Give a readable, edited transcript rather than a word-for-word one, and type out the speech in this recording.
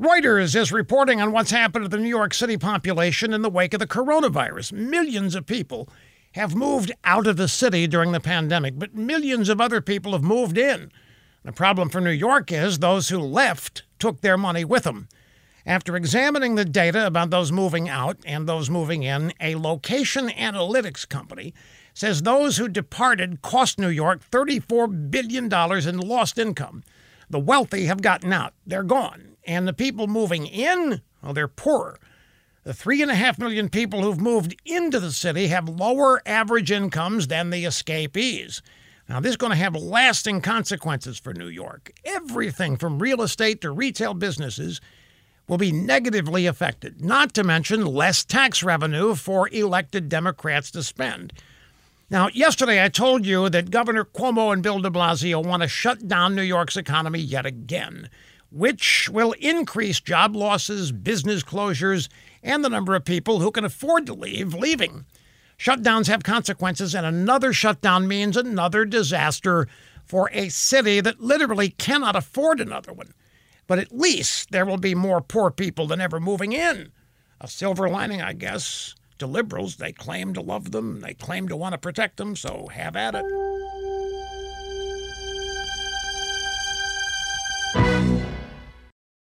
Reuters is reporting on what's happened to the New York City population in the wake of the coronavirus. Millions of people have moved out of the city during the pandemic, but millions of other people have moved in. The problem for New York is those who left took their money with them. After examining the data about those moving out and those moving in, a location analytics company says those who departed cost New York $34 billion in lost income. The wealthy have gotten out. They're gone. And the people moving in, well, they're poorer. The 3.5 million people who've moved into the city have lower average incomes than the escapees. Now, this is going to have lasting consequences for New York. Everything from real estate to retail businesses will be negatively affected, not to mention less tax revenue for elected Democrats to spend. Now, yesterday I told you that Governor Cuomo and Bill de Blasio want to shut down New York's economy yet again, which will increase job losses, business closures, and the number of people who can afford to leave, leaving. Shutdowns have consequences, and another shutdown means another disaster for a city that literally cannot afford another one. But at least there will be more poor people than ever moving in. A silver lining, I guess, to liberals. They claim to love them. They claim to want to protect them, so have at it.